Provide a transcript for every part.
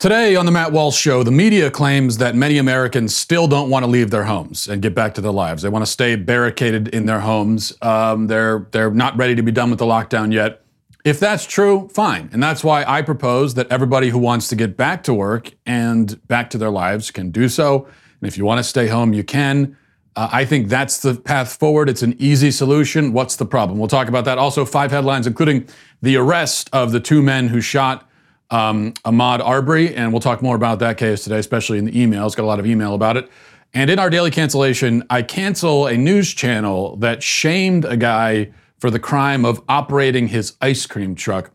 Today on the Matt Walsh Show, the media claims that many Americans still don't want to leave their homes and get back to their lives. They want to stay barricaded in their homes. They're not ready to be done with the lockdown yet. If that's true, fine. And that's why I propose that everybody who wants to get back to work and back to their lives can do so. And if you want to stay home, you can. I think that's the path forward. It's an easy solution. What's the problem? We'll talk about that. Also, 5 headlines, including the arrest of the 2 men who shot Ahmaud Arbery, and we'll talk more about that case today, especially in the emails. Got a lot of email about it. And in our daily cancellation, I cancel a news channel that shamed a guy for the crime of operating his ice cream truck.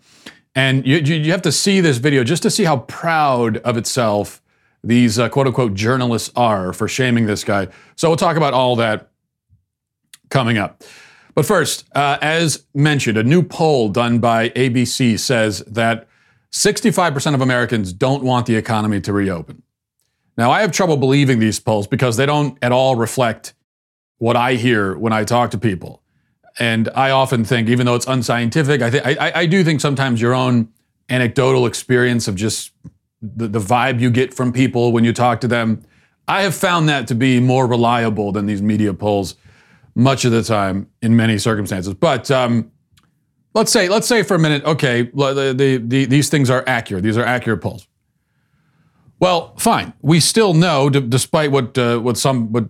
And you have to see this video just to see how proud of itself these quote-unquote journalists are for shaming this guy. So we'll talk about all that coming up. But first, as mentioned, a new poll done by ABC says that 65% of Americans don't want the economy to reopen. Now, I have trouble believing these polls because they don't at all reflect what I hear when I talk to people. And I often think, even though it's unscientific, I do think sometimes your own anecdotal experience of just the vibe you get from people when you talk to them, I have found that to be more reliable than these media polls much of the time in many circumstances. But Let's say for a minute, okay, these things are accurate. These are accurate polls. Well, fine. We still know, despite what supposedly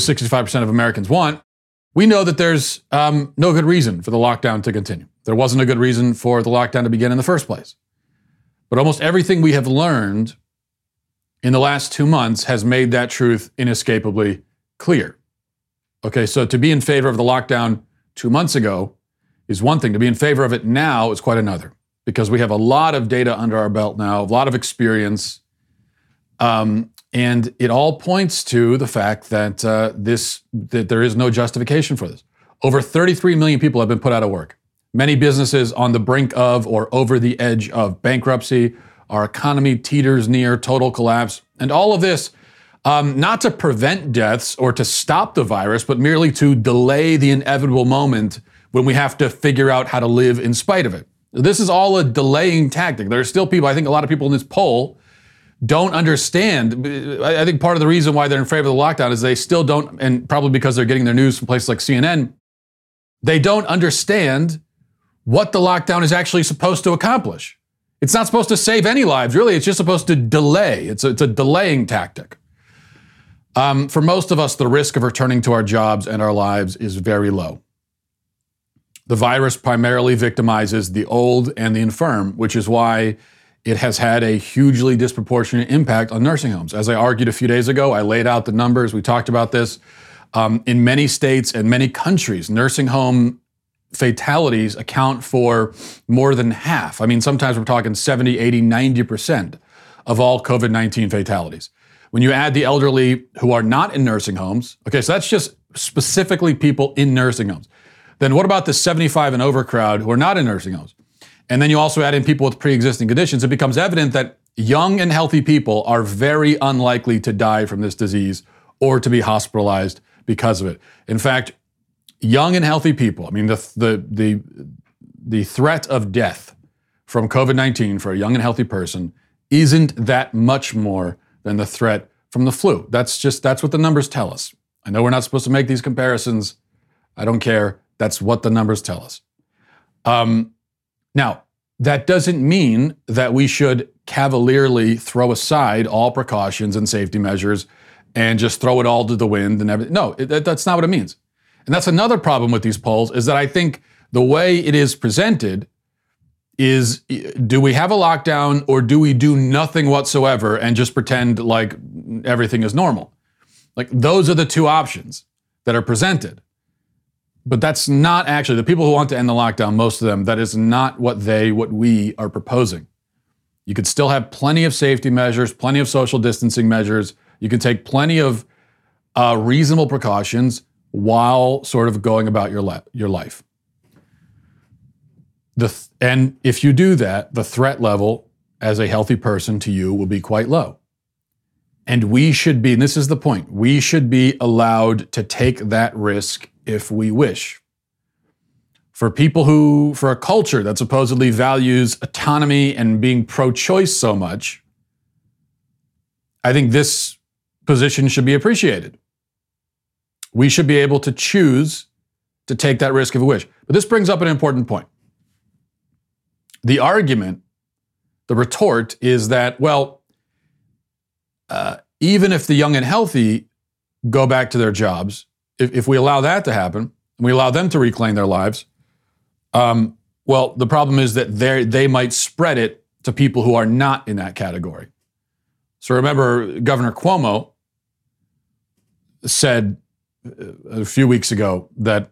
65% of Americans want, we know that there's no good reason for the lockdown to continue. There wasn't a good reason for the lockdown to begin in the first place. But almost everything we have learned in the last 2 months has made that truth inescapably clear. Okay, so to be in favor of the lockdown 2 months ago is one thing. To be in favor of it now is quite another, because we have a lot of data under our belt now, a lot of experience, and it all points to the fact that that there is no justification for this. Over 33 million people have been put out of work. Many businesses on the brink of or over the edge of bankruptcy. Our economy teeters near total collapse. And all of this, not to prevent deaths or to stop the virus, but merely to delay the inevitable moment when we have to figure out how to live in spite of it. This is all a delaying tactic. There are still people, I think a lot of people in this poll don't understand. I think part of the reason why they're in favor of the lockdown is they still don't, and probably because they're getting their news from places like CNN, they don't understand what the lockdown is actually supposed to accomplish. It's not supposed to save any lives, really. It's just supposed to delay. It's a delaying tactic. For most of us, the risk of returning to our jobs and our lives is very low. The virus primarily victimizes the old and the infirm, which is why it has had a hugely disproportionate impact on nursing homes. As I argued a few days ago, I laid out the numbers, we talked about this. In many states and many countries, nursing home fatalities account for more than half. I mean, sometimes we're talking 70, 80, 90% of all COVID-19 fatalities. When you add the elderly who are not in nursing homes, okay, so that's just specifically people in nursing homes. Then what about the 75 and over crowd who are not in nursing homes? And then you also add in people with pre-existing conditions. It becomes evident that young and healthy people are very unlikely to die from this disease or to be hospitalized because of it. In fact, young and healthy people, I mean, the threat of death from COVID-19 for a young and healthy person isn't that much more than the threat from the flu. That's what the numbers tell us. I know we're not supposed to make these comparisons. I don't care. That's what the numbers tell us. Now, that doesn't mean that we should cavalierly throw aside all precautions and safety measures and just throw it all to the wind and everything. No, that's not what it means. And that's another problem with these polls, is that I think the way it is presented is, do we have a lockdown or do we do nothing whatsoever and just pretend like everything is normal? Like, those are the two options that are presented. But that's not actually, the people who want to end the lockdown, most of them, that is not what we are proposing. You could still have plenty of safety measures, plenty of social distancing measures. You can take plenty of reasonable precautions while sort of going about your life. And if you do that, the threat level as a healthy person to you will be quite low. And we should be, and this is the point, we should be allowed to take that risk if we wish. for people who, for a culture that supposedly values autonomy and being pro-choice so much, I think this position should be appreciated. We should be able to choose to take that risk if we wish. But this brings up an important point. The argument, the retort is that, well, even if the young and healthy go back to their jobs, if we allow that to happen, and we allow them to reclaim their lives, well, the problem is that they might spread it to people who are not in that category. So remember, Governor Cuomo said a few weeks ago that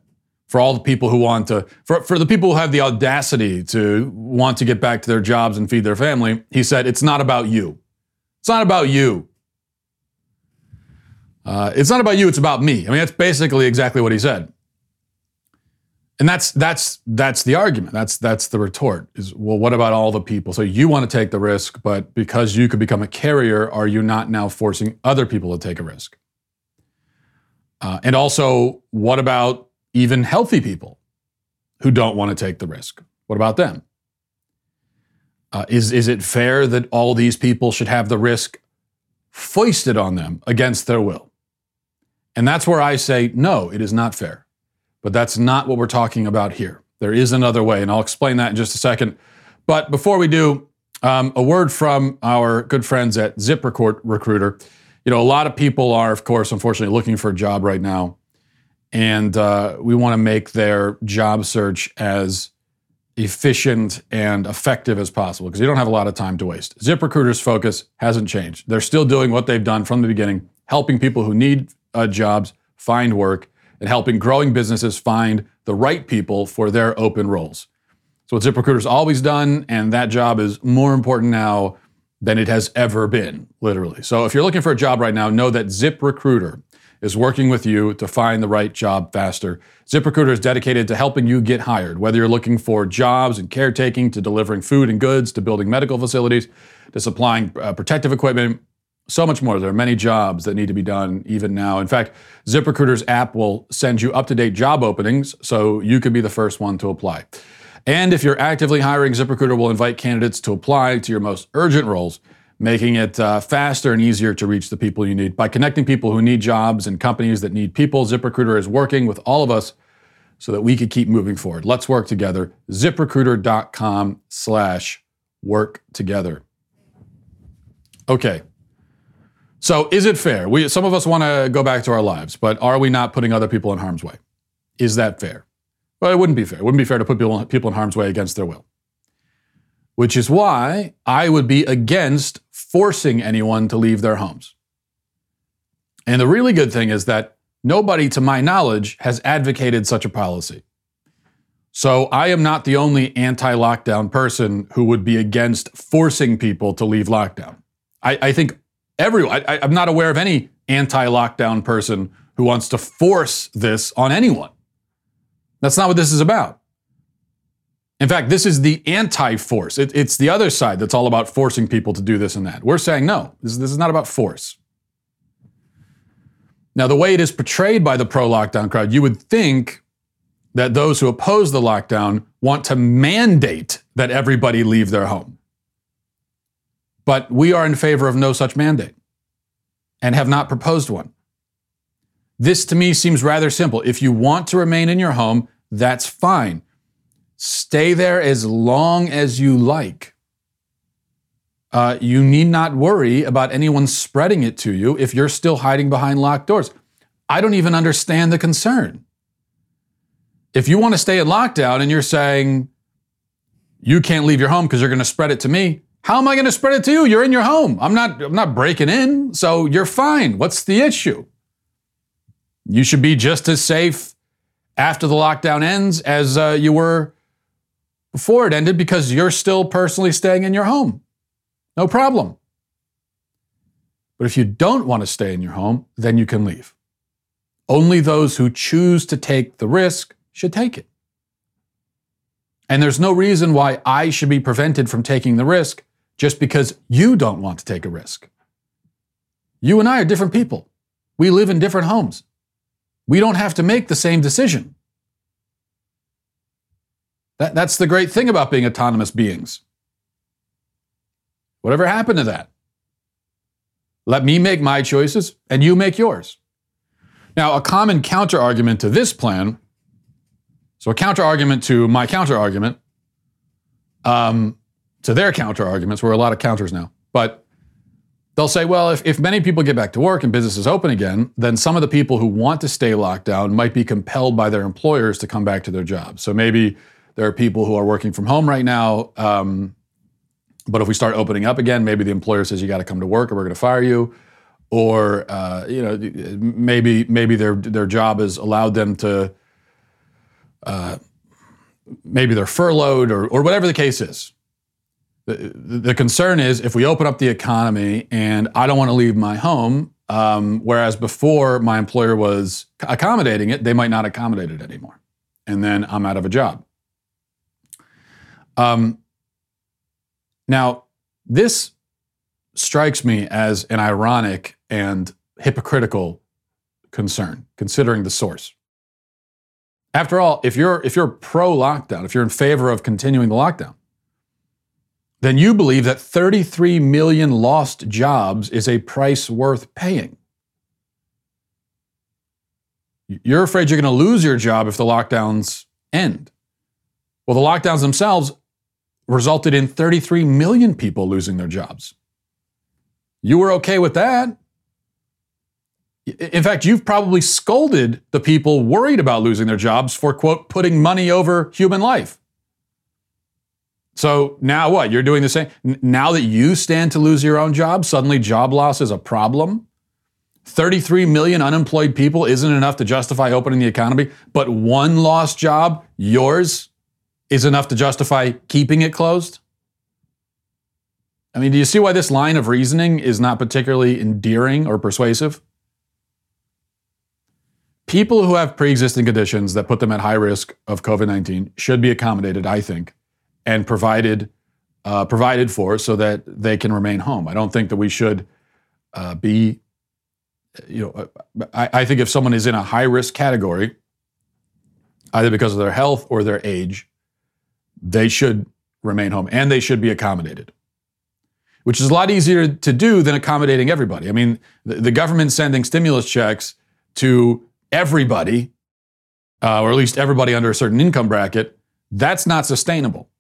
for all the people who want to, for the people who have the audacity to want to get back to their jobs and feed their family, he said, it's not about you. It's not about you. It's not about you, it's about me. I mean, that's basically exactly what he said. And that's the argument. That's the retort is, well, what about all the people? So you want to take the risk, but because you could become a carrier, are you not now forcing other people to take a risk? And also, what about even healthy people who don't want to take the risk? What about them? Is it fair that all these people should have the risk foisted on them against their will? And that's where I say, no, it is not fair. But that's not what we're talking about here. There is another way, and I'll explain that in just a second. But before we do, a word from our good friends at ZipRecruiter. You know, a lot of people are, of course, unfortunately, looking for a job right now, and we want to make their job search as efficient and effective as possible because you don't have a lot of time to waste. ZipRecruiter's focus hasn't changed. They're still doing what they've done from the beginning, helping people who need jobs find work, and helping growing businesses find the right people for their open roles. So what ZipRecruiter's always done, and that job is more important now than it has ever been, literally. So if you're looking for a job right now, know that ZipRecruiter is working with you to find the right job faster. ZipRecruiter is dedicated to helping you get hired, whether you're looking for jobs and caretaking, to delivering food and goods, to building medical facilities, to supplying protective equipment, so much more. There are many jobs that need to be done even now. In fact, ZipRecruiter's app will send you up-to-date job openings so you could be the first one to apply. And if you're actively hiring, ZipRecruiter will invite candidates to apply to your most urgent roles, making it faster and easier to reach the people you need. By connecting people who need jobs and companies that need people, ZipRecruiter is working with all of us so that we could keep moving forward. Let's work together. ZipRecruiter.com/worktogether. Okay. So is it fair? Some of us want to go back to our lives, but are we not putting other people in harm's way? Is that fair? Well, it wouldn't be fair. It wouldn't be fair to put people in harm's way against their will. Which is why I would be against forcing anyone to leave their homes. And the really good thing is that nobody, to my knowledge, has advocated such a policy. So I am not the only anti-lockdown person who would be against forcing people to leave lockdown. I think everyone. I'm not aware of any anti-lockdown person who wants to force this on anyone. That's not what this is about. In fact, this is the anti-force. It's the other side that's all about forcing people to do this and that. We're saying, no, this is not about force. Now, the way it is portrayed by the pro-lockdown crowd, you would think that those who oppose the lockdown want to mandate that everybody leave their home. But we are in favor of no such mandate and have not proposed one. This to me seems rather simple. If you want to remain in your home, that's fine. Stay there as long as you like. You need not worry about anyone spreading it to you if you're still hiding behind locked doors. I don't even understand the concern. If you want to stay in lockdown and you're saying, you can't leave your home because you're going to spread it to me, how am I going to spread it to you? You're in your home. I'm not breaking in, so you're fine. What's the issue? You should be just as safe after the lockdown ends as you were before it ended because you're still personally staying in your home. No problem. But if you don't want to stay in your home, then you can leave. Only those who choose to take the risk should take it. And there's no reason why I should be prevented from taking the risk just because you don't want to take a risk. You and I are different people. We live in different homes. We don't have to make the same decision. That's the great thing about being autonomous beings. Whatever happened to that? Let me make my choices and you make yours. Now, a common counter-argument to this plan, so a counter-argument to my counter-argument, to their counter-arguments, we're a lot of counters now, but they'll say, well, if many people get back to work and businesses open again, then some of the people who want to stay locked down might be compelled by their employers to come back to their jobs. So maybe there are people who are working from home right now, but if we start opening up again, maybe the employer says, you got to come to work or we're going to fire you. Or maybe their job has allowed them to, maybe they're furloughed or whatever the case is. The concern is if we open up the economy and I don't want to leave my home, whereas before my employer was accommodating it, they might not accommodate it anymore. And then I'm out of a job. Now, this strikes me as an ironic and hypocritical concern, considering the source. After all, if you're pro-lockdown, if you're in favor of continuing the lockdown, then you believe that 33 million lost jobs is a price worth paying. You're afraid you're going to lose your job if the lockdowns end. Well, the lockdowns themselves resulted in 33 million people losing their jobs. You were okay with that. In fact, you've probably scolded the people worried about losing their jobs for, quote, putting money over human life. So now what? You're doing the same. Now that you stand to lose your own job, suddenly job loss is a problem. 33 million unemployed people isn't enough to justify opening the economy, but one lost job, yours, is enough to justify keeping it closed? I mean, do you see why this line of reasoning is not particularly endearing or persuasive? People who have pre-existing conditions that put them at high risk of COVID-19 should be accommodated, I think, and provided for so that they can remain home. I don't think that we should be, I think if someone is in a high-risk category, either because of their health or their age, they should remain home and they should be accommodated, which is a lot easier to do than accommodating everybody. I mean, the government sending stimulus checks to everybody, or at least everybody under a certain income bracket, that's not sustainable.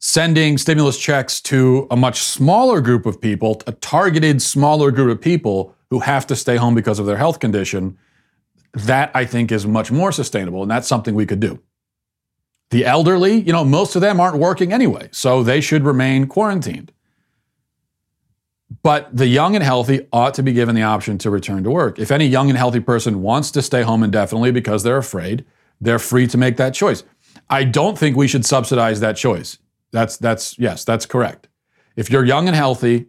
Sending stimulus checks to a much smaller group of people, a targeted smaller group of people who have to stay home because of their health condition, that I think is much more sustainable, and that's something we could do. The elderly, most of them aren't working anyway, so they should remain quarantined. But the young and healthy ought to be given the option to return to work. If any young and healthy person wants to stay home indefinitely because they're afraid, they're free to make that choice. I don't think we should subsidize that choice. That's correct. If you're young and healthy,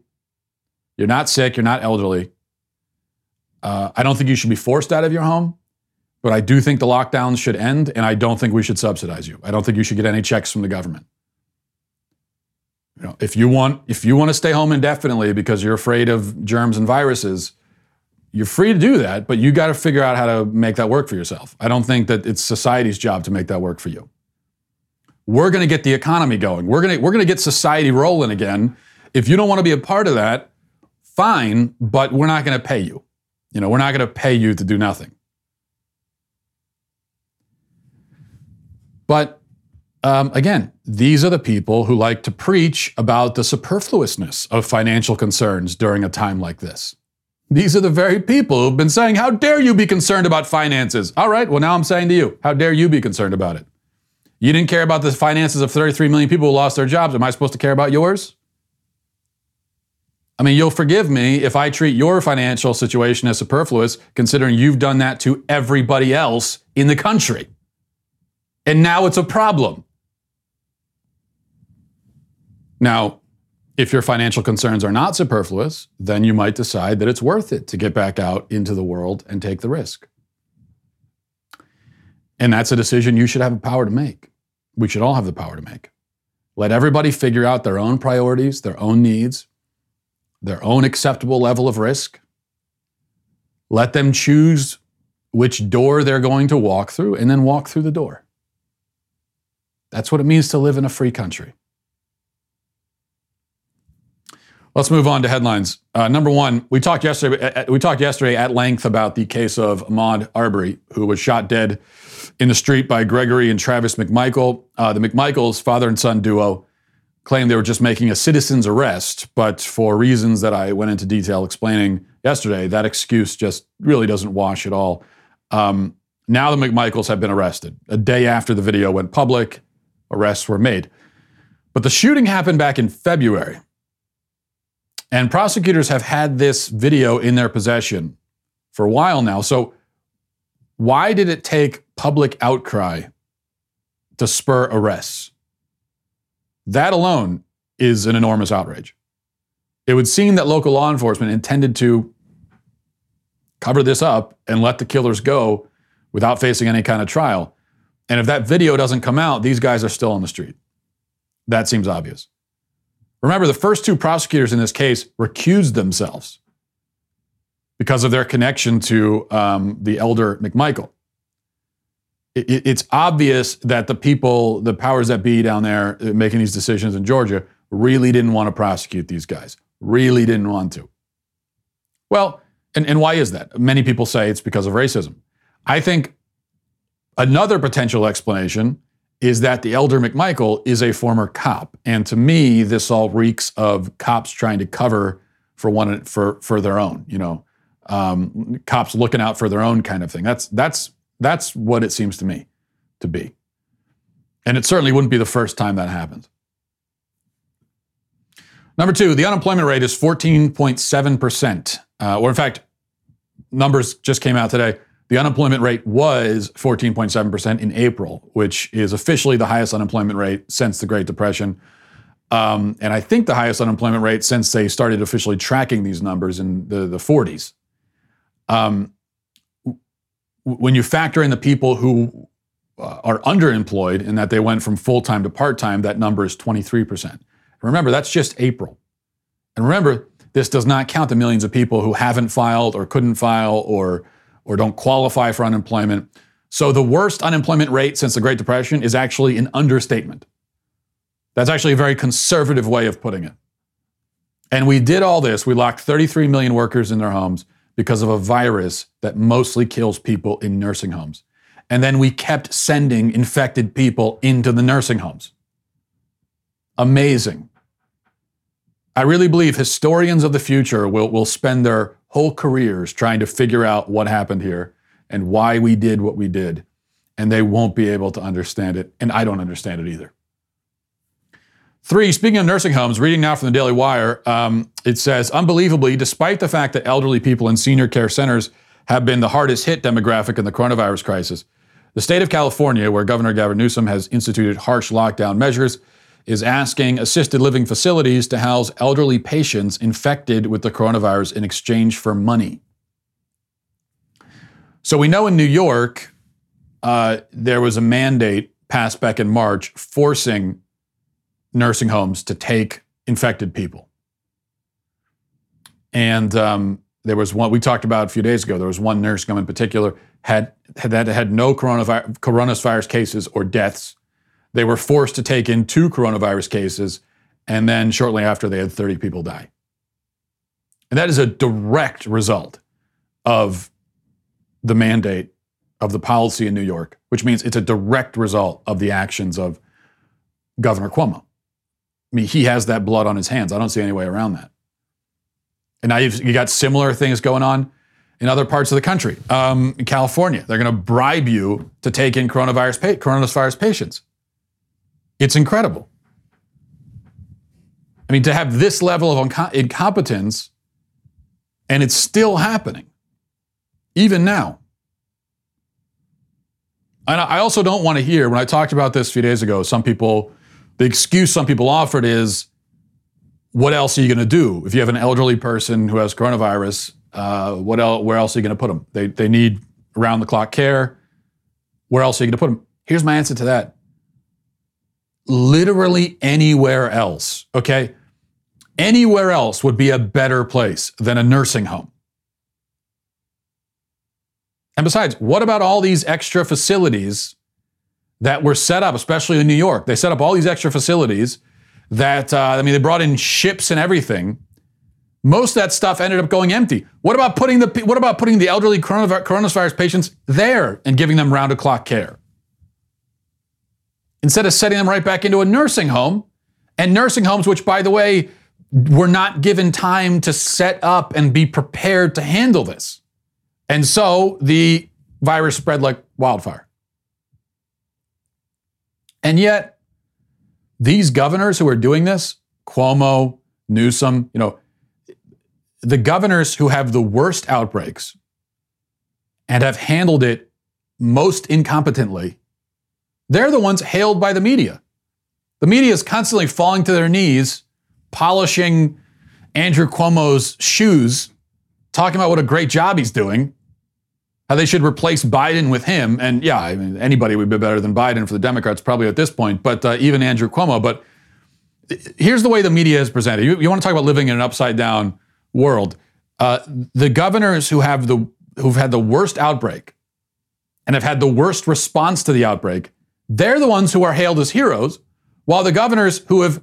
you're not sick, you're not elderly, I don't think you should be forced out of your home. But I do think the lockdowns should end, and I don't think we should subsidize you. I don't think you should get any checks from the government. If you want to stay home indefinitely because you're afraid of germs and viruses, you're free to do that, but you got to figure out how to make that work for yourself. I don't think that it's society's job to make that work for you. We're going to get the economy going. We're going to get society rolling again. If you don't want to be a part of that, fine, but we're not going to pay you. We're not going to pay you to do nothing. But again, these are the people who like to preach about the superfluousness of financial concerns during a time like this. These are the very people who've been saying, how dare you be concerned about finances? All right, well, now I'm saying to you, how dare you be concerned about it? You didn't care about the finances of 33 million people who lost their jobs. Am I supposed to care about yours? I mean, you'll forgive me if I treat your financial situation as superfluous, considering you've done that to everybody else in the country. And now it's a problem. Now, if your financial concerns are not superfluous, then you might decide that it's worth it to get back out into the world and take the risk. And that's a decision you should have the power to make. We should all have the power to make. Let everybody figure out their own priorities, their own needs, their own acceptable level of risk. Let them choose which door they're going to walk through and then walk through the door. That's what it means to live in a free country. Let's move on to headlines. Number one, we talked yesterday at length about the case of Ahmaud Arbery, who was shot dead in the street by Gregory and Travis McMichael. The McMichaels, father and son duo, claimed they were just making a citizen's arrest, but for reasons that I went into detail explaining yesterday, that excuse just really doesn't wash at all. Now the McMichaels have been arrested. A day after the video went public, arrests were made. But the shooting happened back in February. And prosecutors have had this video in their possession for a while now. So why did it take public outcry to spur arrests? That alone is an enormous outrage. It would seem that local law enforcement intended to cover this up and let the killers go without facing any kind of trial. And if that video doesn't come out, these guys are still on the street. That seems obvious. Remember, the first two prosecutors in this case recused themselves because of their connection to the elder McMichael. It's obvious that the people, the powers that be down there making these decisions in Georgia, really didn't want to prosecute these guys, really didn't want to. Well, and why is that? Many people say it's because of racism. I think another potential explanation is that the elder McMichael is a former cop. And to me, this all reeks of cops trying to cover for one for their own, you know, cops looking out for their own kind of thing. That's what it seems to me to be. And it certainly wouldn't be the first time that happens. Number two, the unemployment rate is 14.7%. Or in fact, numbers just came out today. The unemployment rate was 14.7% in April, which is officially the highest unemployment rate since the Great Depression. And I think the highest unemployment rate since they started officially tracking these numbers in the 40s. When you factor in the people who are underemployed and that they went from full-time to part-time, that number is 23%. And remember, that's just April. And remember, this does not count the millions of people who haven't filed or couldn't file or don't qualify for unemployment. So the worst unemployment rate since the Great Depression is actually an understatement. That's actually a very conservative way of putting it. And we did all this. We locked 33 million workers in their homes because of a virus that mostly kills people in nursing homes. And then we kept sending infected people into the nursing homes. Amazing. I really believe historians of the future will spend their whole careers trying to figure out what happened here and why we did what we did, and they won't be able to understand it, and I don't understand it either. Three, speaking of nursing homes, reading now from the Daily Wire, it says, unbelievably, despite the fact that elderly people in senior care centers have been the hardest hit demographic in the coronavirus crisis, the state of California, where Governor Gavin Newsom has instituted harsh lockdown measures, is asking assisted living facilities to house elderly patients infected with the coronavirus in exchange for money. So we know in New York, there was a mandate passed back in March forcing nursing homes to take infected people. And there was one, we talked about a few days ago, there was one nursing home in particular had no coronavirus cases or deaths. They were forced to take in 2 coronavirus cases, and then shortly after, they had 30 people die. And that is a direct result of the mandate of the policy in New York, which means it's a direct result of the actions of Governor Cuomo. I mean, he has that blood on his hands. I don't see any way around that. And now you got similar things going on in other parts of the country. In California, they're going to bribe you to take in coronavirus patients. It's incredible. I mean, to have this level of incompetence, and it's still happening, even now. And I also don't want to hear, when I talked about this a few days ago, the excuse some people offered is, what else are you going to do? If you have an elderly person who has coronavirus, where else are you going to put them? They need around-the-clock care. Where else are you going to put them? Here's my answer to that. Literally anywhere else, okay? Anywhere else would be a better place than a nursing home. And besides, what about all these extra facilities that were set up, especially in New York. They set up all these extra facilities that, they brought in ships and everything. Most of that stuff ended up going empty. What about putting the elderly coronavirus patients there and giving them round-the-clock care? Instead of setting them right back into a nursing home, and nursing homes, which, by the way, were not given time to set up and be prepared to handle this. And so the virus spread like wildfire. And yet, these governors who are doing this, Cuomo, Newsom, the governors who have the worst outbreaks and have handled it most incompetently, they're the ones hailed by the media. The media is constantly falling to their knees, polishing Andrew Cuomo's shoes, talking about what a great job he's doing, how they should replace Biden with him. And yeah, anybody would be better than Biden for the Democrats probably at this point, but even Andrew Cuomo. But here's the way the media is presented. You want to talk about living in an upside-down world. The governors who've had the worst outbreak and have had the worst response to the outbreak, they're the ones who are hailed as heroes, while the governors who have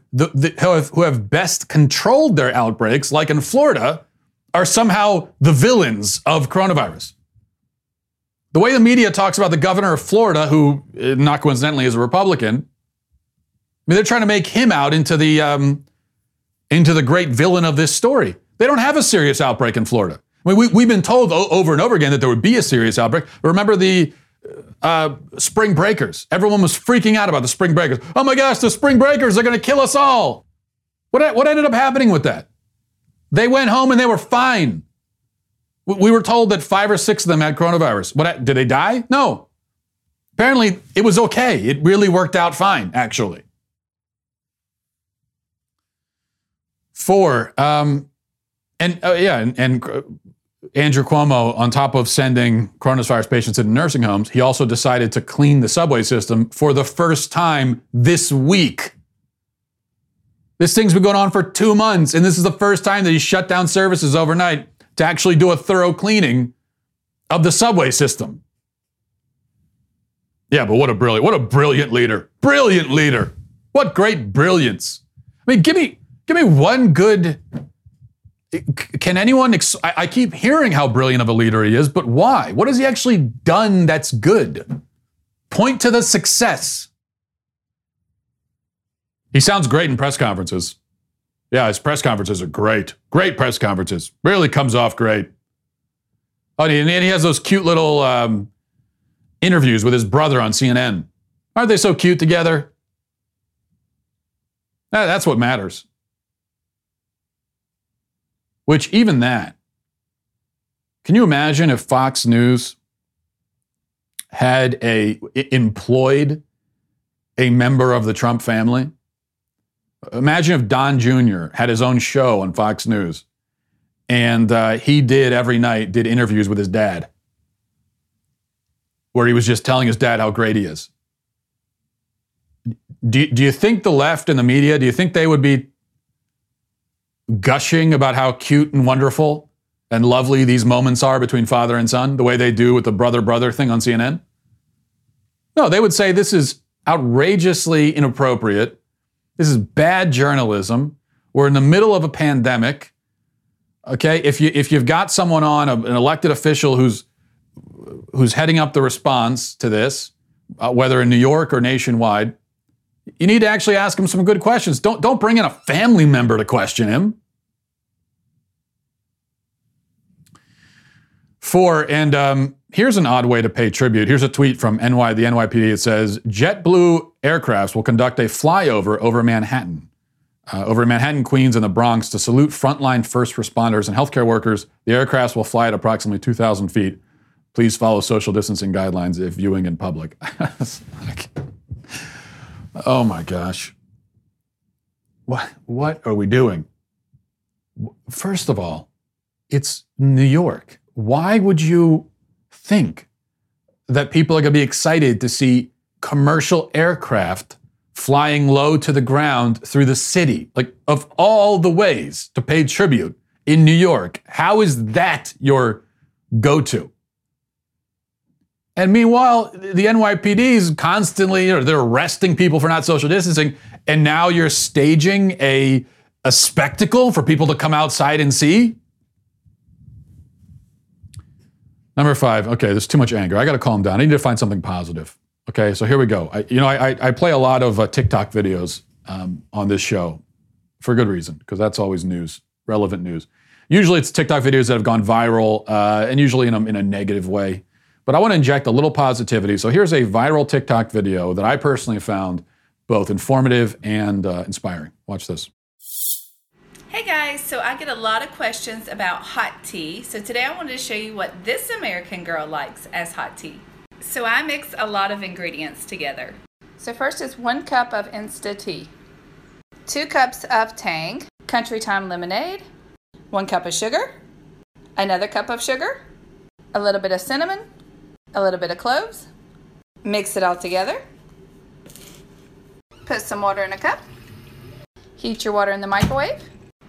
best controlled their outbreaks, like in Florida, are somehow the villains of coronavirus. The way the media talks about the governor of Florida, who not coincidentally is a Republican, they're trying to make him out into the great villain of this story. They don't have a serious outbreak in Florida. We've been told over and over again that there would be a serious outbreak. Remember the spring breakers. Everyone was freaking out about the spring breakers. Oh my gosh, the spring breakers are going to kill us all. What ended up happening with that? They went home and they were fine. We were told that 5 or 6 of them had coronavirus. Did they die? No. Apparently, it was okay. It really worked out fine, actually. 4. Andrew Cuomo, on top of sending coronavirus patients into nursing homes, he also decided to clean the subway system for the first time this week. This thing's been going on for 2 months, and this is the first time that he shut down services overnight to actually do a thorough cleaning of the subway system. Yeah, but what a brilliant leader. Brilliant leader. What great brilliance. Give me one good... Can anyone, I keep hearing how brilliant of a leader he is, but why? What has he actually done that's good? Point to the success. He sounds great in press conferences. Yeah, his press conferences are great. Great press conferences. Really comes off great. Oh, and he has those cute little interviews with his brother on CNN. Aren't they so cute together? That's what matters. Which, even that, can you imagine if Fox News had employed a member of the Trump family? Imagine if Don Jr. had his own show on Fox News, and he every night did interviews with his dad, where he was just telling his dad how great he is. Do you think the left and the media, do you think they would be gushing about how cute and wonderful and lovely these moments are between father and son, the way they do with the brother-brother thing on CNN? No, they would say this is outrageously inappropriate. This is bad journalism. We're in the middle of a pandemic. Okay, if you've got someone on, an elected official who's heading up the response to this, whether in New York or nationwide, you need to actually ask him some good questions. Don't bring in a family member to question him. 4, and here's an odd way to pay tribute. Here's a tweet from the NYPD. It says, JetBlue aircrafts will conduct a flyover over Manhattan, Queens, and the Bronx to salute frontline first responders and healthcare workers. The aircrafts will fly at approximately 2,000 feet. Please follow social distancing guidelines if viewing in public. Oh my gosh. What are we doing? First of all, it's New York. Why would you think that people are going to be excited to see commercial aircraft flying low to the ground through the city? Like, of all the ways to pay tribute in New York, how is that your go-to? And meanwhile, the NYPD is constantly, or they're arresting people for not social distancing, and now you're staging a spectacle for people to come outside and see? Number 5, okay, there's too much anger. I got to calm down. I need to find something positive. Okay, so here we go. I play a lot of TikTok videos on this show for good reason, because that's always news, relevant news. Usually it's TikTok videos that have gone viral, and usually in a negative way. But I want to inject a little positivity. So here's a viral TikTok video that I personally found both informative and inspiring. Watch this. Hey guys, so I get a lot of questions about hot tea. So today I wanted to show you what this American girl likes as hot tea. So I mix a lot of ingredients together. So first is 1 cup of Insta tea, 2 cups of Tang, Country Time lemonade, 1 cup of sugar, another cup of sugar, a little bit of cinnamon, a little bit of cloves. Mix it all together. Put some water in a cup. Heat your water in the microwave.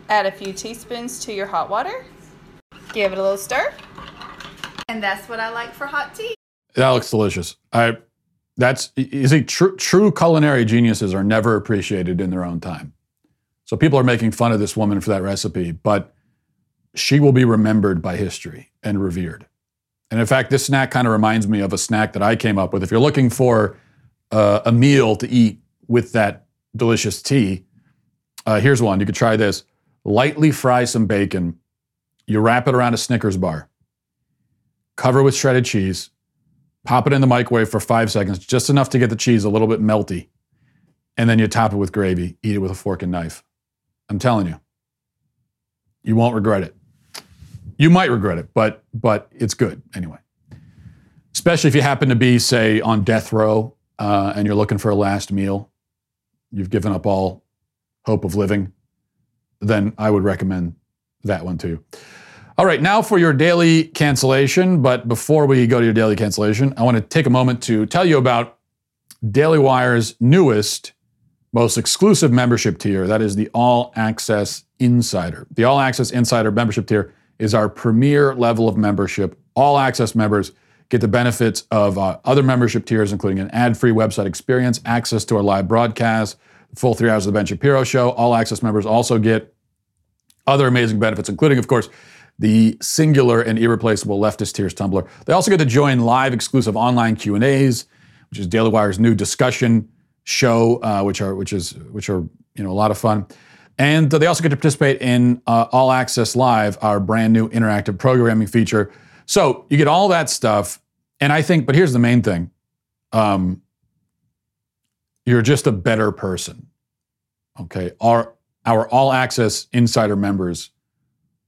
Add a few teaspoons to your hot water. Give it a little stir. And that's what I like for hot tea. That looks delicious. True culinary geniuses are never appreciated in their own time. So people are making fun of this woman for that recipe, but she will be remembered by history and revered. And in fact, this snack kind of reminds me of a snack that I came up with. If you're looking for a meal to eat with that delicious tea, here's one. You could try this. Lightly fry some bacon. You wrap it around a Snickers bar. Cover with shredded cheese. Pop it in the microwave for 5 seconds, just enough to get the cheese a little bit melty. And then you top it with gravy. Eat it with a fork and knife. I'm telling you, you won't regret it. You might regret it, but it's good anyway. Especially if you happen to be, say, on death row and you're looking for a last meal, you've given up all hope of living, then I would recommend that one too. All right, now for your daily cancellation. But before we go to your daily cancellation, I want to take a moment to tell you about Daily Wire's newest, most exclusive membership tier. That is the All Access Insider. The All Access Insider membership tier is our premier level of membership. All Access members get the benefits of other membership tiers, including an ad-free website experience, access to our live broadcast, full 3 hours of the Ben Shapiro Show. All Access members also get other amazing benefits, including, of course, the singular and irreplaceable Leftist Tears Tumblr. They also get to join live exclusive online Q&As, which is Daily Wire's new discussion show, which are a lot of fun. And they also get to participate in All Access Live, our brand new interactive programming feature. So you get all that stuff. And I think, but here's the main thing. You're just a better person. Okay, our All Access Insider members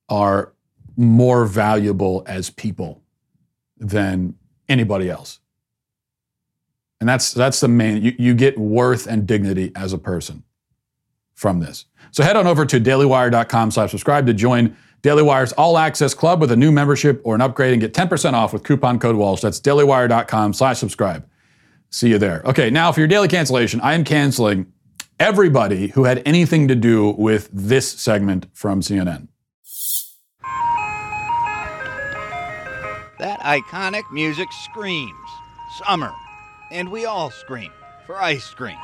are more valuable as people than anybody else. And that's the main, you get worth and dignity as a person from this. So head on over to dailywire.com/subscribe to join Daily Wire's All Access Club with a new membership or an upgrade and get 10% off with coupon code Walsh. That's dailywire.com/subscribe. See you there. Okay, now for your daily cancellation, I am canceling everybody who had anything to do with this segment from CNN. That iconic music screams summer, and we all scream for ice cream.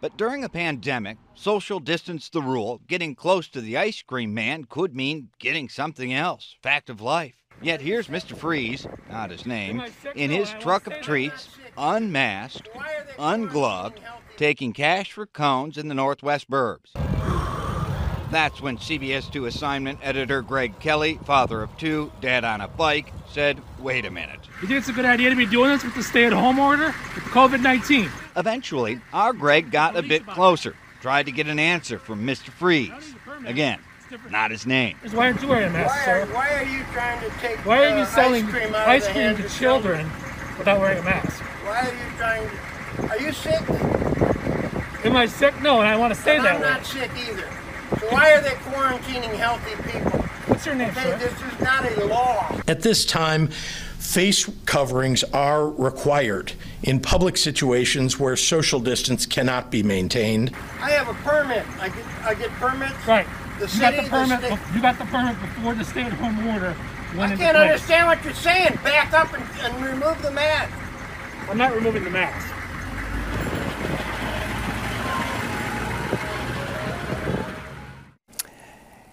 But during a pandemic, social distance the rule, getting close to the ice cream man could mean getting something else, fact of life. Yet here's Mr. Freeze, not his name, in his truck of treats, unmasked, ungloved, taking cash for cones in the Northwest burbs. That's when CBS 2 assignment editor Greg Kelly, father of 2, dad on a bike, said, wait a minute. You think it's a good idea to be doing this with the stay-at-home order? With COVID-19? Eventually, our Greg got a bit closer, tried to get an answer from Mr. Freeze. Again, not his name. Why aren't you wearing a mask, sir? Why are you trying to take ice cream to children without wearing a mask? Why are you are you sick? Am I sick? No, and I want to say that. I'm not sick either. So why are they quarantining healthy people? What's your name, sir? This is not a law. At this time, face coverings are required in public situations where social distance cannot be maintained. I have a permit. I get permits. Right. You got the permit before the stay-at-home order I can't understand what you're saying. Back up and remove the mask. I'm not removing the mask.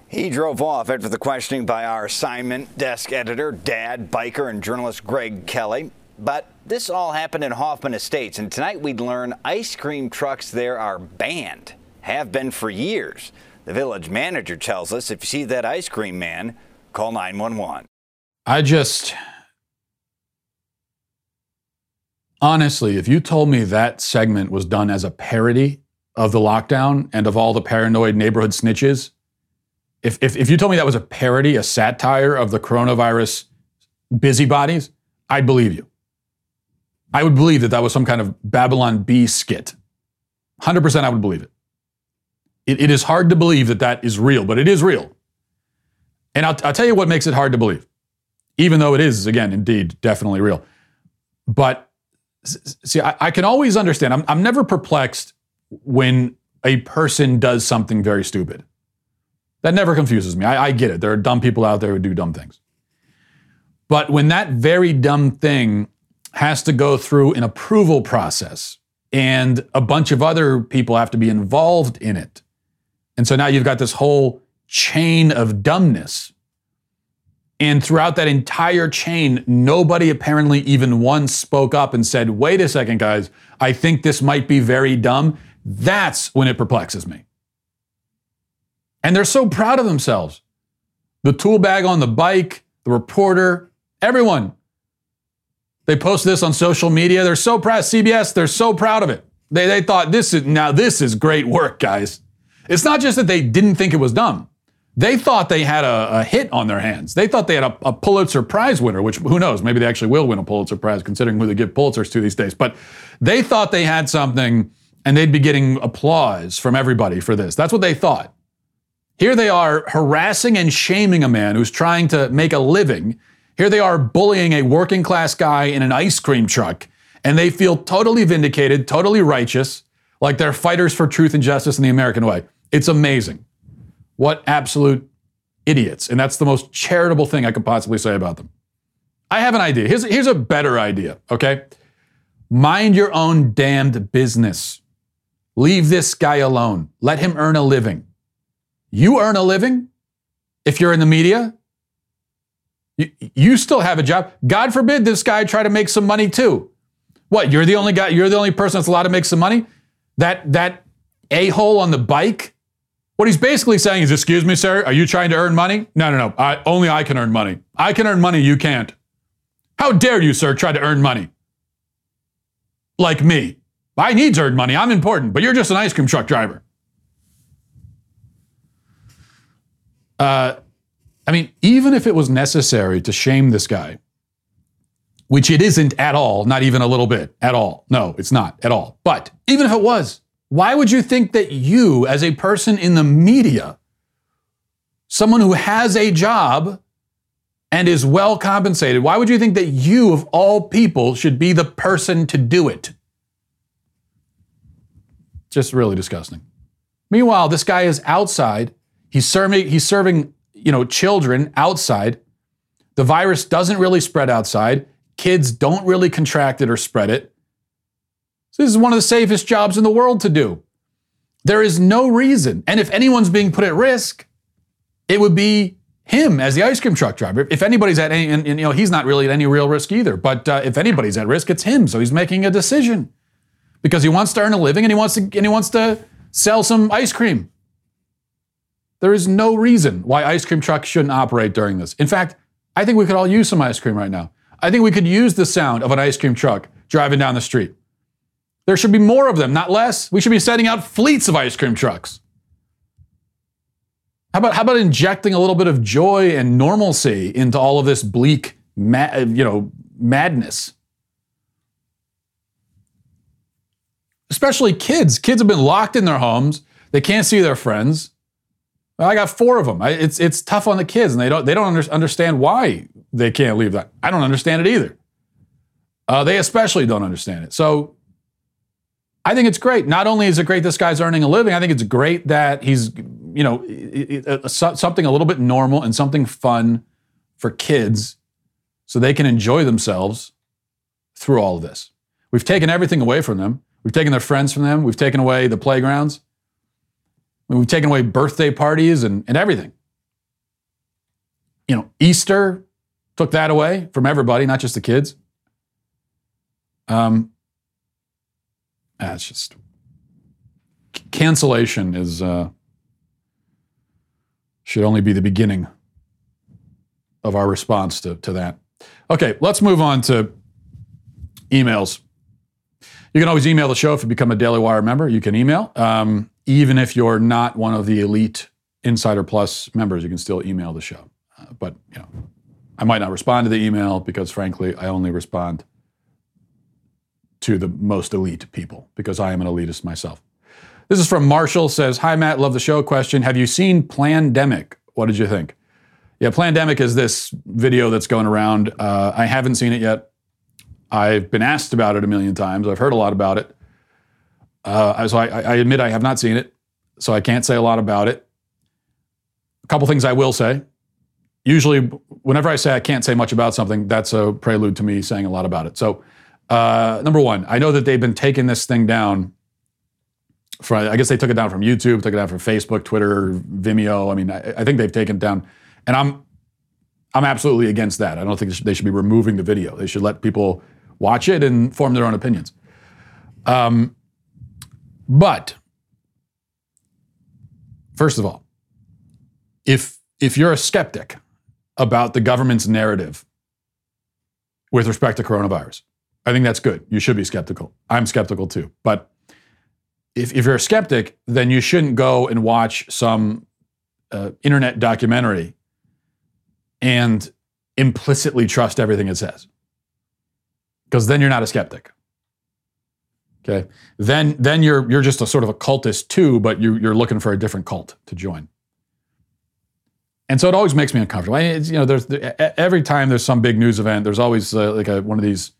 He drove off after the questioning by our assignment desk editor, dad, biker, and journalist Greg Kelly. But this all happened in Hoffman Estates, and tonight we'd learn ice cream trucks there are banned, have been for years. The village manager tells us if you see that ice cream man, call 911. I just, honestly, if you told me that segment was done as a parody of the lockdown and of all the paranoid neighborhood snitches, if you told me that was a parody, a satire of the coronavirus busybodies, I'd believe you. I would believe that that was some kind of Babylon Bee skit. 100% I would believe it. It is hard to believe that that is real, but it is real. And I'll tell you what makes it hard to believe, even though it is, again, indeed, definitely real. But see, I can always understand. I'm never perplexed when a person does something very stupid. That never confuses me. I get it. There are dumb people out there who do dumb things. But when that very dumb thing has to go through an approval process and a bunch of other people have to be involved in it, and so now you've got this whole chain of dumbness. And throughout that entire chain, nobody apparently even once spoke up and said, wait a second, guys, I think this might be very dumb. That's when it perplexes me. And they're so proud of themselves. The tool bag on the bike, the reporter, everyone. They post this on social media. They're so proud. CBS, they're so proud of it. They thought, this is great work, guys. It's not just that they didn't think it was dumb. They thought they had a hit on their hands. They thought they had a Pulitzer Prize winner, which who knows, maybe they actually will win a Pulitzer Prize considering who they give Pulitzers to these days. But they thought they had something and they'd be getting applause from everybody for this. That's what they thought. Here they are harassing and shaming a man who's trying to make a living. Here they are bullying a working class guy in an ice cream truck, and they feel totally vindicated, totally righteous, like they're fighters for truth and justice in the American way. It's amazing. What absolute idiots. And that's the most charitable thing I could possibly say about them. I have an idea. Here's a better idea, okay? Mind your own damned business. Leave this guy alone. Let him earn a living. You earn a living if you're in the media. You still have a job. God forbid this guy try to make some money too. What, you're the only guy, you're the only person that's allowed to make some money? That a-hole on the bike? What he's basically saying is, excuse me, sir, are you trying to earn money? No, only I can earn money. I can earn money, you can't. How dare you, sir, try to earn money? Like me. I need to earn money, I'm important, but you're just an ice cream truck driver. I mean, even if it was necessary to shame this guy, which it isn't at all, not even a little bit, at all. No, it's not at all. But even if it was, why would you think that you, as a person in the media, someone who has a job and is well compensated, why would you think that you, of all people, should be the person to do it? Just really disgusting. Meanwhile, this guy is outside. He's serving, you know, children outside. The virus doesn't really spread outside. Kids don't really contract it or spread it. So this is one of the safest jobs in the world to do. There is no reason. And if anyone's being put at risk, it would be him as the ice cream truck driver. If anybody's at any, and you know, he's not really at any real risk either. But if anybody's at risk, it's him. So he's making a decision because he wants to earn a living and he wants to sell some ice cream. There is no reason why ice cream trucks shouldn't operate during this. In fact, I think we could all use some ice cream right now. I think we could use the sound of an ice cream truck driving down the street. There should be more of them, not less. We should be sending out fleets of ice cream trucks. How about injecting a little bit of joy and normalcy into all of this bleak, madness? Especially kids. Kids have been locked in their homes. They can't see their friends. I got four of them. It's tough on the kids, and they don't understand why they can't leave that. I don't understand it either. They especially don't understand it. So I think it's great. Not only is it great this guy's earning a living, I think it's great that he's, something a little bit normal and something fun for kids so they can enjoy themselves through all of this. We've taken everything away from them. We've taken their friends from them. We've taken away the playgrounds. We've taken away birthday parties and everything. You know, Easter took that away from everybody, not just the kids. It's just cancellation is should only be the beginning of our response to that. Okay, let's move on to emails. You can always email the show if you become a Daily Wire member. You can email. Even if you're not one of the elite Insider Plus members, you can still email the show. But, you know, I might not respond to the email because, frankly, I only respond to the most elite people because I am an elitist myself. This is from Marshall, says, "Hi, Matt, love the show. Question, have you seen Plandemic? What did you think?" Yeah, Plandemic is this video that's going around. I haven't seen it yet. I've been asked about it a million times. I've heard a lot about it. So I admit I have not seen it, so I can't say a lot about it. A couple things I will say. Usually, whenever I say I can't say much about something, that's a prelude to me saying a lot about it. So, number one, I know that they've been taking this thing down. I guess they took it down from YouTube, took it down from Facebook, Twitter, Vimeo. I mean, I think they've taken it down. And I'm absolutely against that. I don't think they should be removing the video. They should let people watch it and form their own opinions. But first of all, if you're a skeptic about the government's narrative with respect to coronavirus, I think that's good. You should be skeptical. I'm skeptical too. But if you're a skeptic, then you shouldn't go and watch some internet documentary and implicitly trust everything it says, because then you're not a skeptic. Okay, then you're just a sort of a cultist too, but you're looking for a different cult to join. And so it always makes me uncomfortable. It's, you know, every time there's some big news event, there's always one of these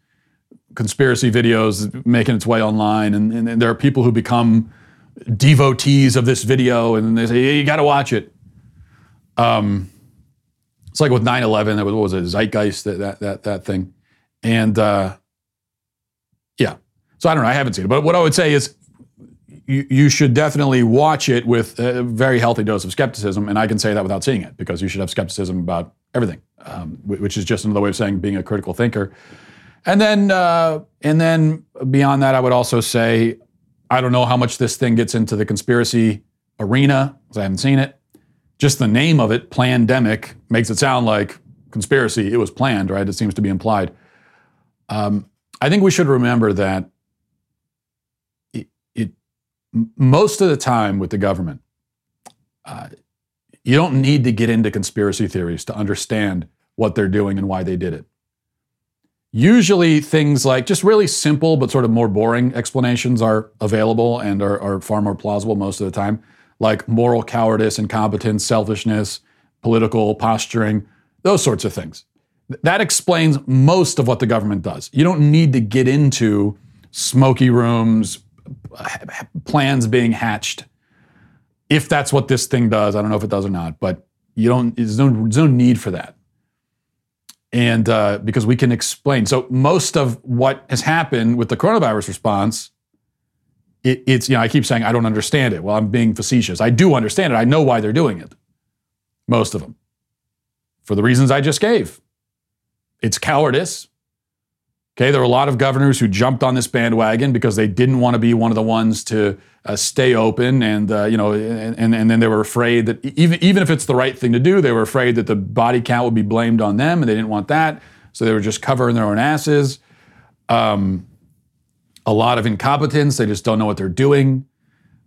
conspiracy videos making its way online, and there are people who become devotees of this video, and they say, "Hey, you got to watch it." It's like with 9/11, that was, what was it, Zeitgeist, that thing. And yeah, so I don't know, I haven't seen it. But what I would say is you should definitely watch it with a very healthy dose of skepticism, and I can say that without seeing it, because you should have skepticism about everything, which is just another way of saying being a critical thinker. And then beyond that, I would also say, I don't know how much this thing gets into the conspiracy arena, because I haven't seen it. Just the name of it, Plandemic, makes it sound like conspiracy. It was planned, right? It seems to be implied. I think we should remember that most of the time with the government, you don't need to get into conspiracy theories to understand what they're doing and why they did it. Usually things like just really simple but sort of more boring explanations are available and are far more plausible most of the time. Like moral cowardice, incompetence, selfishness, political posturing, those sorts of things. That explains most of what the government does. You don't need to get into smoky rooms, plans being hatched, if that's what this thing does. I don't know if it does or not, but there's no need for that. And because we can explain. So most of what has happened with the coronavirus response, it's, you know, I keep saying I don't understand it. Well, I'm being facetious. I do understand it. I know why they're doing it. Most of them. For the reasons I just gave. It's cowardice. Okay, there were a lot of governors who jumped on this bandwagon because they didn't want to be one of the ones to stay open, and and then they were afraid that even if it's the right thing to do, they were afraid that the body count would be blamed on them, and they didn't want that, so they were just covering their own asses. A lot of incompetence, they just don't know what they're doing.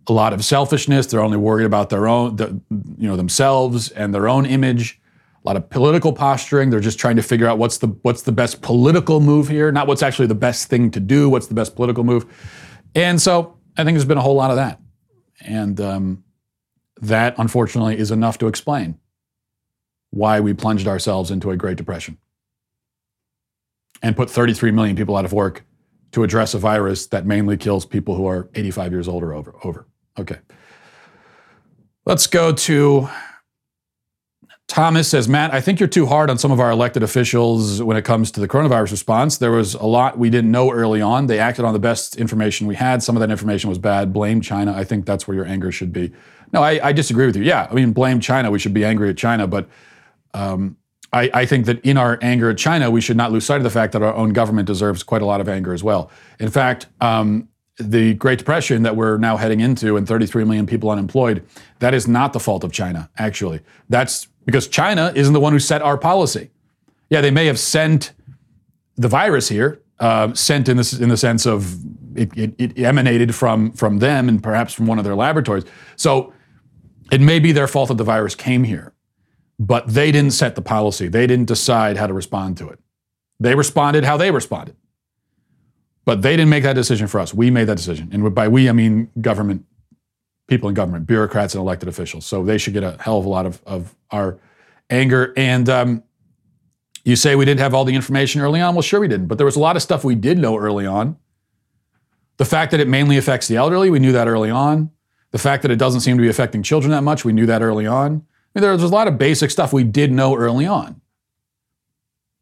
A lot of selfishness, they're only worried about their own, themselves and their own image. A lot of political posturing, they're just trying to figure out what's the best political move here, not what's actually the best thing to do, what's the best political move. And so I think there's been a whole lot of that. And that, unfortunately, is enough to explain why we plunged ourselves into a Great Depression and put 33 million people out of work to address a virus that mainly kills people who are 85 years old or over. Okay. Let's go to Thomas says, Matt, I think you're too hard on some of our elected officials when it comes to the coronavirus response. There was a lot we didn't know early on. They acted on the best information we had. Some of that information was bad. Blame China. I think that's where your anger should be. No, I disagree with you. Yeah, I mean, blame China. We should be angry at China. But I think that in our anger at China, we should not lose sight of the fact that our own government deserves quite a lot of anger as well. In fact, the Great Depression that we're now heading into and 33 million people unemployed, that is not the fault of China, actually. That's because China isn't the one who set our policy. Yeah, they may have sent the virus here, sent in the sense of it emanated from them and perhaps from one of their laboratories. So it may be their fault that the virus came here, but they didn't set the policy. They didn't decide how to respond to it. They responded how they responded. But they didn't make that decision for us. We made that decision. And by we, I mean government, people in government, bureaucrats and elected officials. So they should get a hell of a lot of our anger. And you say we didn't have all the information early on. Well, sure we didn't. But there was a lot of stuff we did know early on. The fact that it mainly affects the elderly, we knew that early on. The fact that it doesn't seem to be affecting children that much, we knew that early on. I mean, there was a lot of basic stuff we did know early on.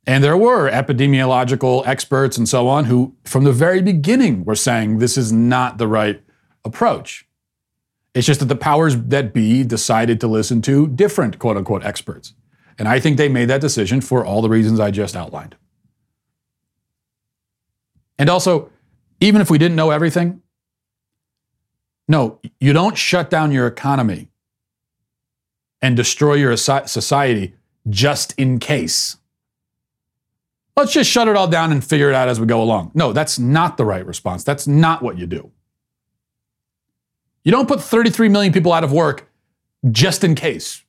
And there were epidemiological experts and so on who, from the very beginning, were saying this is not the right approach. It's just that the powers that be decided to listen to different, quote-unquote, experts. And I think they made that decision for all the reasons I just outlined. And also, even if we didn't know everything, no, you don't shut down your economy and destroy your society just in case. Let's just shut it all down and figure it out as we go along. No, that's not the right response. That's not what you do. You don't put 33 million people out of work just in case,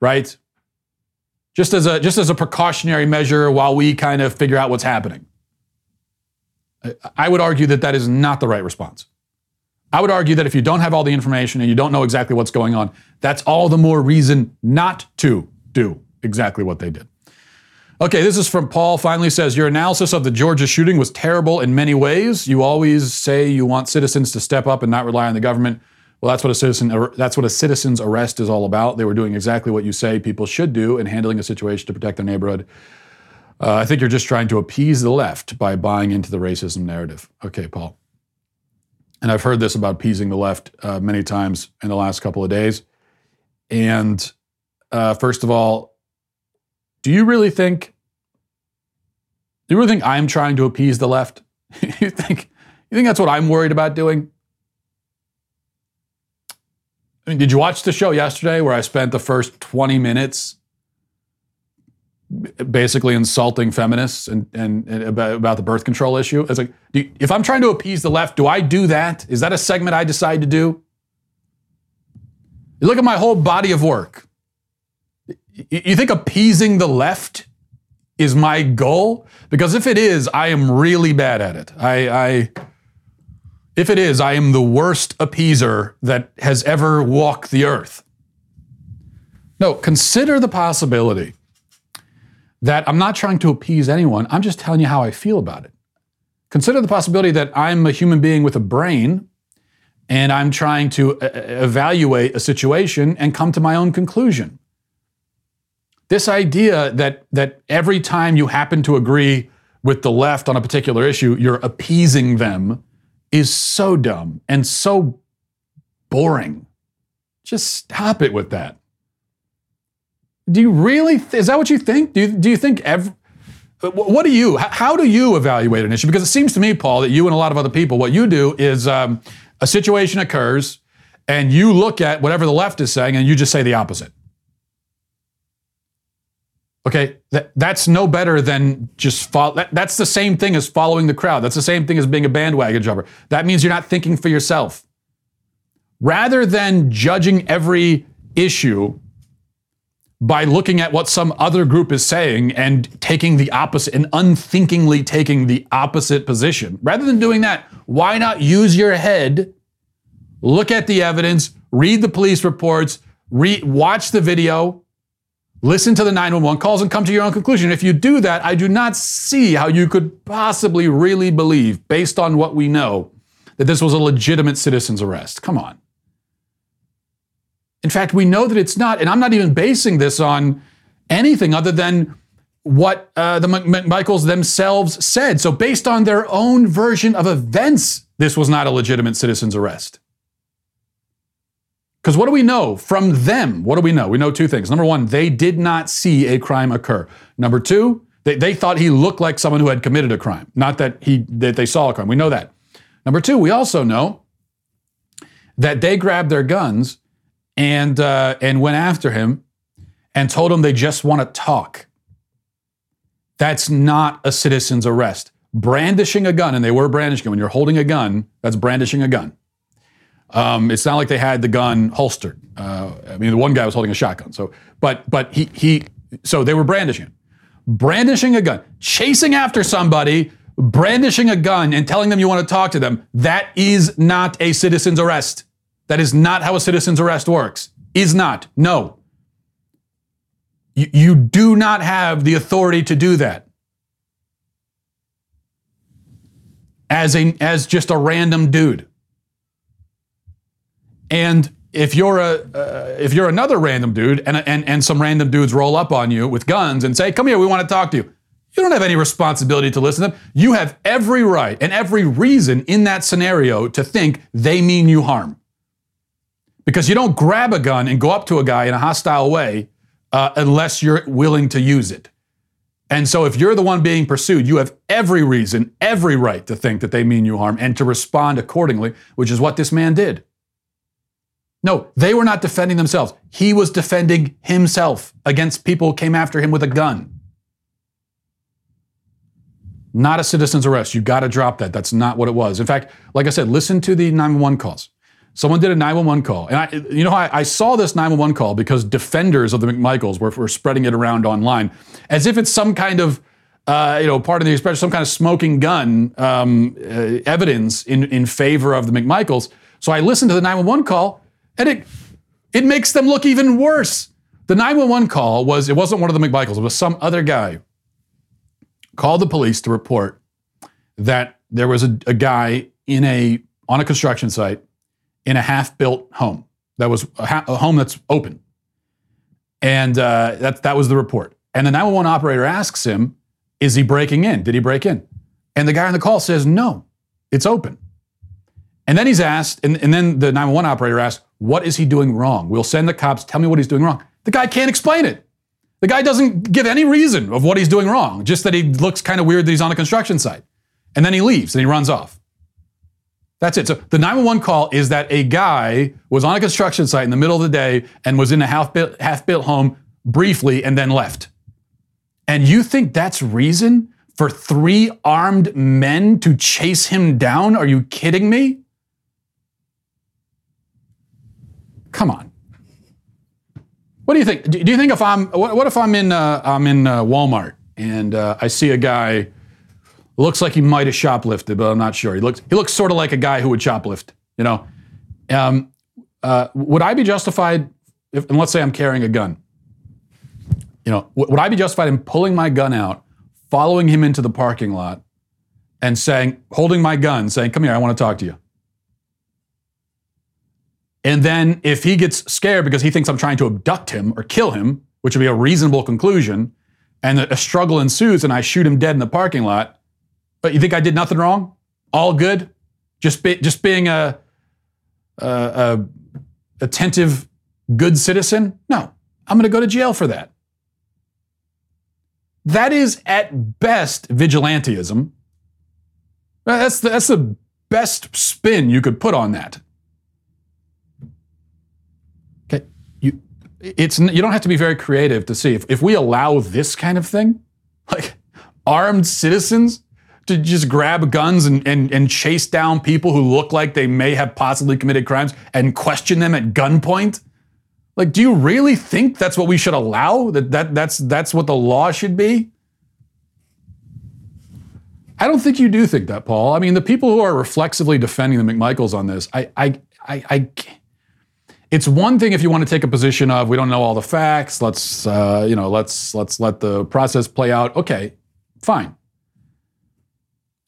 right? Just as a precautionary measure while we kind of figure out what's happening. I would argue that is not the right response. I would argue that if you don't have all the information and you don't know exactly what's going on, that's all the more reason not to do exactly what they did. Okay, this is from Paul. Finally says, your analysis of the Georgia shooting was terrible in many ways. You always say you want citizens to step up and not rely on the government. Well, that's what a citizen's arrest is all about. They were doing exactly what you say people should do in handling a situation to protect their neighborhood. I think you're just trying to appease the left by buying into the racism narrative. Okay, Paul. And I've heard this about appeasing the left many times in the last couple of days. And first of all, do you really think I'm trying to appease the left? You think that's what I'm worried about doing? I mean, did you watch the show yesterday where I spent the first 20 minutes basically insulting feminists and about the birth control issue? It's like, if I'm trying to appease the left, do I do that? Is that a segment I decide to do? You look at my whole body of work. You think appeasing the left is my goal? Because if it is, I am really bad at it. If it is, I am the worst appeaser that has ever walked the earth. No, consider the possibility that I'm not trying to appease anyone. I'm just telling you how I feel about it. Consider the possibility that I'm a human being with a brain and I'm trying to evaluate a situation and come to my own conclusion. This idea that every time you happen to agree with the left on a particular issue, you're appeasing them is so dumb and so boring. Just stop it with that. Do you really, is that what you think? Do you think, how do you evaluate an issue? Because it seems to me, Paul, that you and a lot of other people, what you do is a situation occurs and you look at whatever the left is saying and you just say the opposite. Okay, that's no better than just follow. That's the same thing as following the crowd. That's the same thing as being a bandwagon jumper. That means you're not thinking for yourself. Rather than judging every issue by looking at what some other group is saying and taking the opposite and unthinkingly taking the opposite position, rather than doing that, why not use your head, look at the evidence, read the police reports, watch the video, listen to the 911 calls and come to your own conclusion. If you do that, I do not see how you could possibly really believe, based on what we know, that this was a legitimate citizen's arrest. Come on. In fact, we know that it's not, and I'm not even basing this on anything other than what the McMichaels themselves said. So based on their own version of events, this was not a legitimate citizen's arrest. Because what do we know from them? What do we know? We know two things. Number one, they did not see a crime occur. Number two, they thought he looked like someone who had committed a crime, not that they saw a crime. We know that. Number two, we also know that they grabbed their guns and went after him and told him they just want to talk. That's not a citizen's arrest. Brandishing a gun, and they were brandishing. When you're holding a gun, that's brandishing a gun. It's not like they had the gun holstered. I mean, the one guy was holding a shotgun. So, but they were brandishing it. Brandishing a gun, chasing after somebody, brandishing a gun and telling them you want to talk to them. That is not a citizen's arrest. That is not how a citizen's arrest works. Is not. No. You do not have the authority to do that. As just a random dude. And if you're another random dude and some random dudes roll up on you with guns and say, come here, we want to talk to you. You don't have any responsibility to listen to them. You have every right and every reason in that scenario to think they mean you harm. Because you don't grab a gun and go up to a guy in a hostile way unless you're willing to use it. And so if you're the one being pursued, you have every reason, every right to think that they mean you harm and to respond accordingly, which is what this man did. No, they were not defending themselves. He was defending himself against people who came after him with a gun. Not a citizen's arrest. You got to drop that. That's not what it was. In fact, like I said, listen to the 911 calls. Someone did a 911 call. And I saw this 911 call because defenders of the McMichaels were spreading it around online as if it's some kind of, pardon the expression, some kind of smoking gun evidence in favor of the McMichaels. So I listened to the 911 call. And it makes them look even worse. The 911 call wasn't one of the McMichaels. It was some other guy called the police to report that there was a guy on a construction site in a half-built home. That was a home that's open. And that was the report. And the 911 operator asks him, is he breaking in? Did he break in? And the guy on the call says, no, it's open. And then he's asked, and then the 911 operator asks, what is he doing wrong? We'll send the cops, tell me what he's doing wrong. The guy can't explain it. The guy doesn't give any reason of what he's doing wrong, just that he looks kind of weird that he's on a construction site. And then he leaves and he runs off. That's it. So the 911 call is that a guy was on a construction site in the middle of the day and was in a half-built home briefly and then left. And you think that's reason for three armed men to chase him down? Are you kidding me? Come on. What do you think? Do you think if I'm in Walmart and I see a guy looks like he might have shoplifted, but I'm not sure. He looks sort of like a guy who would shoplift. Would I be justified? And let's say I'm carrying a gun. Would I be justified in pulling my gun out, following him into the parking lot, and holding my gun, saying, "Come here, I want to talk to you." And then if he gets scared because he thinks I'm trying to abduct him or kill him, which would be a reasonable conclusion, and a struggle ensues and I shoot him dead in the parking lot, but you think I did nothing wrong? All good? Just being a attentive, good citizen? No, I'm going to go to jail for that. That is at best vigilantism. That's the best spin you could put on that. You don't have to be very creative to see if we allow this kind of thing, like armed citizens to just grab guns and chase down people who look like they may have possibly committed crimes and question them at gunpoint. Like, do you really think that's what we should allow? That's what the law should be? I don't think you do think that, Paul. I mean, the people who are reflexively defending the McMichaels on this, I can't. It's one thing if you want to take a position of we don't know all the facts. Let's let the process play out. Okay, fine.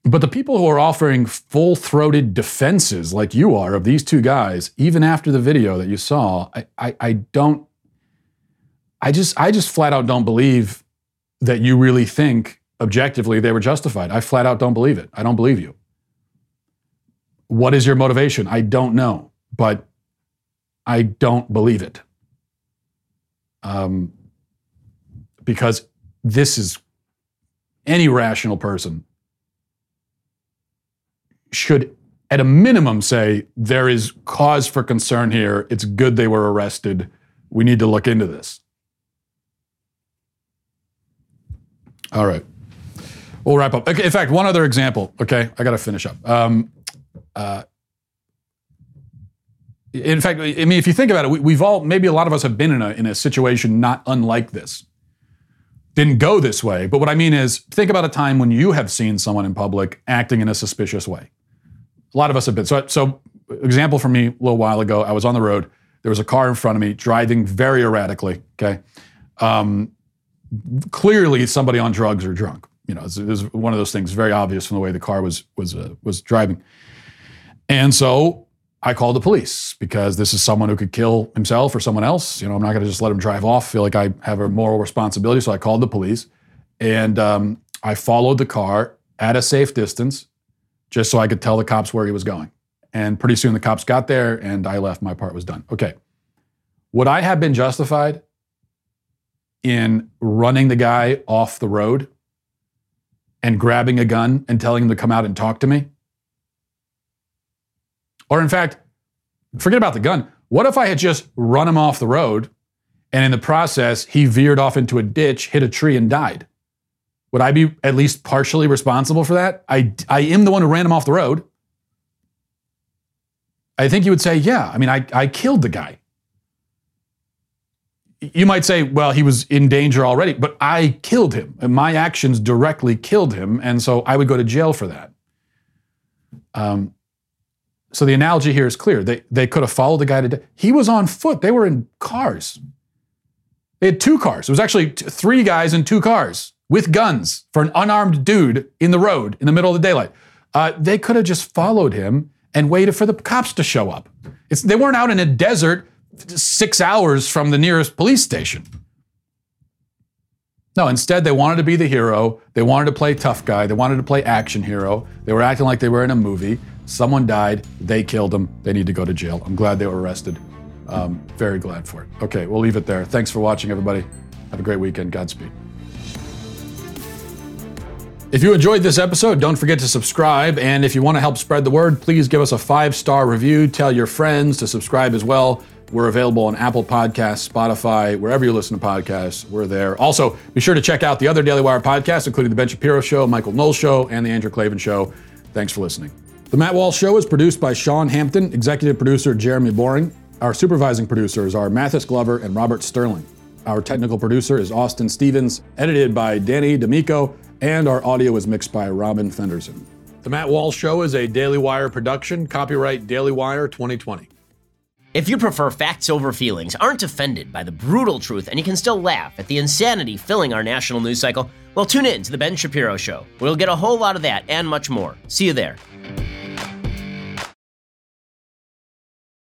But the people who are offering full-throated defenses, like you are, of these two guys, even after the video that you saw, I don't. I just flat out don't believe that you really think objectively they were justified. I flat out don't believe it. I don't believe you. What is your motivation? I don't know, but I don't believe it. Because this is, any rational person should at a minimum say, there is cause for concern here. It's good they were arrested. We need to look into this. All right. We'll wrap up. Okay, in fact, one other example. Okay, I got to finish up. In fact, I mean, if you think about it, we've all, maybe a lot of us have been in a situation not unlike this. Didn't go this way, but what I mean is, think about a time when you have seen someone in public acting in a suspicious way. A lot of us have been. So example for me, a little while ago, I was on the road. There was a car in front of me driving very erratically, okay? Clearly somebody on drugs or drunk. You know, it was one of those things, very obvious from the way the car was driving. And so I called the police because this is someone who could kill himself or someone else. You know, I'm not going to just let him drive off. I feel like I have a moral responsibility. So I called the police and I followed the car at a safe distance just so I could tell the cops where he was going. And pretty soon the cops got there and I left. My part was done. Okay. Would I have been justified in running the guy off the road and grabbing a gun and telling him to come out and talk to me? Or in fact, forget about the gun. What if I had just run him off the road and in the process, he veered off into a ditch, hit a tree and died? Would I be at least partially responsible for that? I am the one who ran him off the road. I think you would say, yeah, I mean, I killed the guy. You might say, well, he was in danger already, but I killed him. And my actions directly killed him, and so I would go to jail for that. So the analogy here is clear. They could have followed the guy to death. He was on foot. They were in cars. They had two cars. It was actually three guys in two cars with guns for an unarmed dude in the road in the middle of the daylight. They could have just followed him and waited for the cops to show up. They weren't out in a desert 6 hours from the nearest police station. No, instead they wanted to be the hero. They wanted to play tough guy. They wanted to play action hero. They were acting like they were in a movie. Someone died. They killed them. They need to go to jail. I'm glad they were arrested. Very glad for it. Okay, we'll leave it there. Thanks for watching, everybody. Have a great weekend. Godspeed. If you enjoyed this episode, don't forget to subscribe. And if you want to help spread the word, please give us a 5-star review. Tell your friends to subscribe as well. We're available on Apple Podcasts, Spotify, wherever you listen to podcasts, we're there. Also, be sure to check out the other Daily Wire podcasts, including The Ben Shapiro Show, Michael Knowles Show, and The Andrew Klavan Show. Thanks for listening. The Matt Walsh Show is produced by Sean Hampton, executive producer Jeremy Boring. Our supervising producers are Mathis Glover and Robert Sterling. Our technical producer is Austin Stevens, edited by Danny D'Amico, and our audio is mixed by Robin Fenderson. The Matt Walsh Show is a Daily Wire production, copyright Daily Wire 2020. If you prefer facts over feelings, aren't offended by the brutal truth, and you can still laugh at the insanity filling our national news cycle, well, tune in to The Ben Shapiro Show. We'll get a whole lot of that and much more. See you there.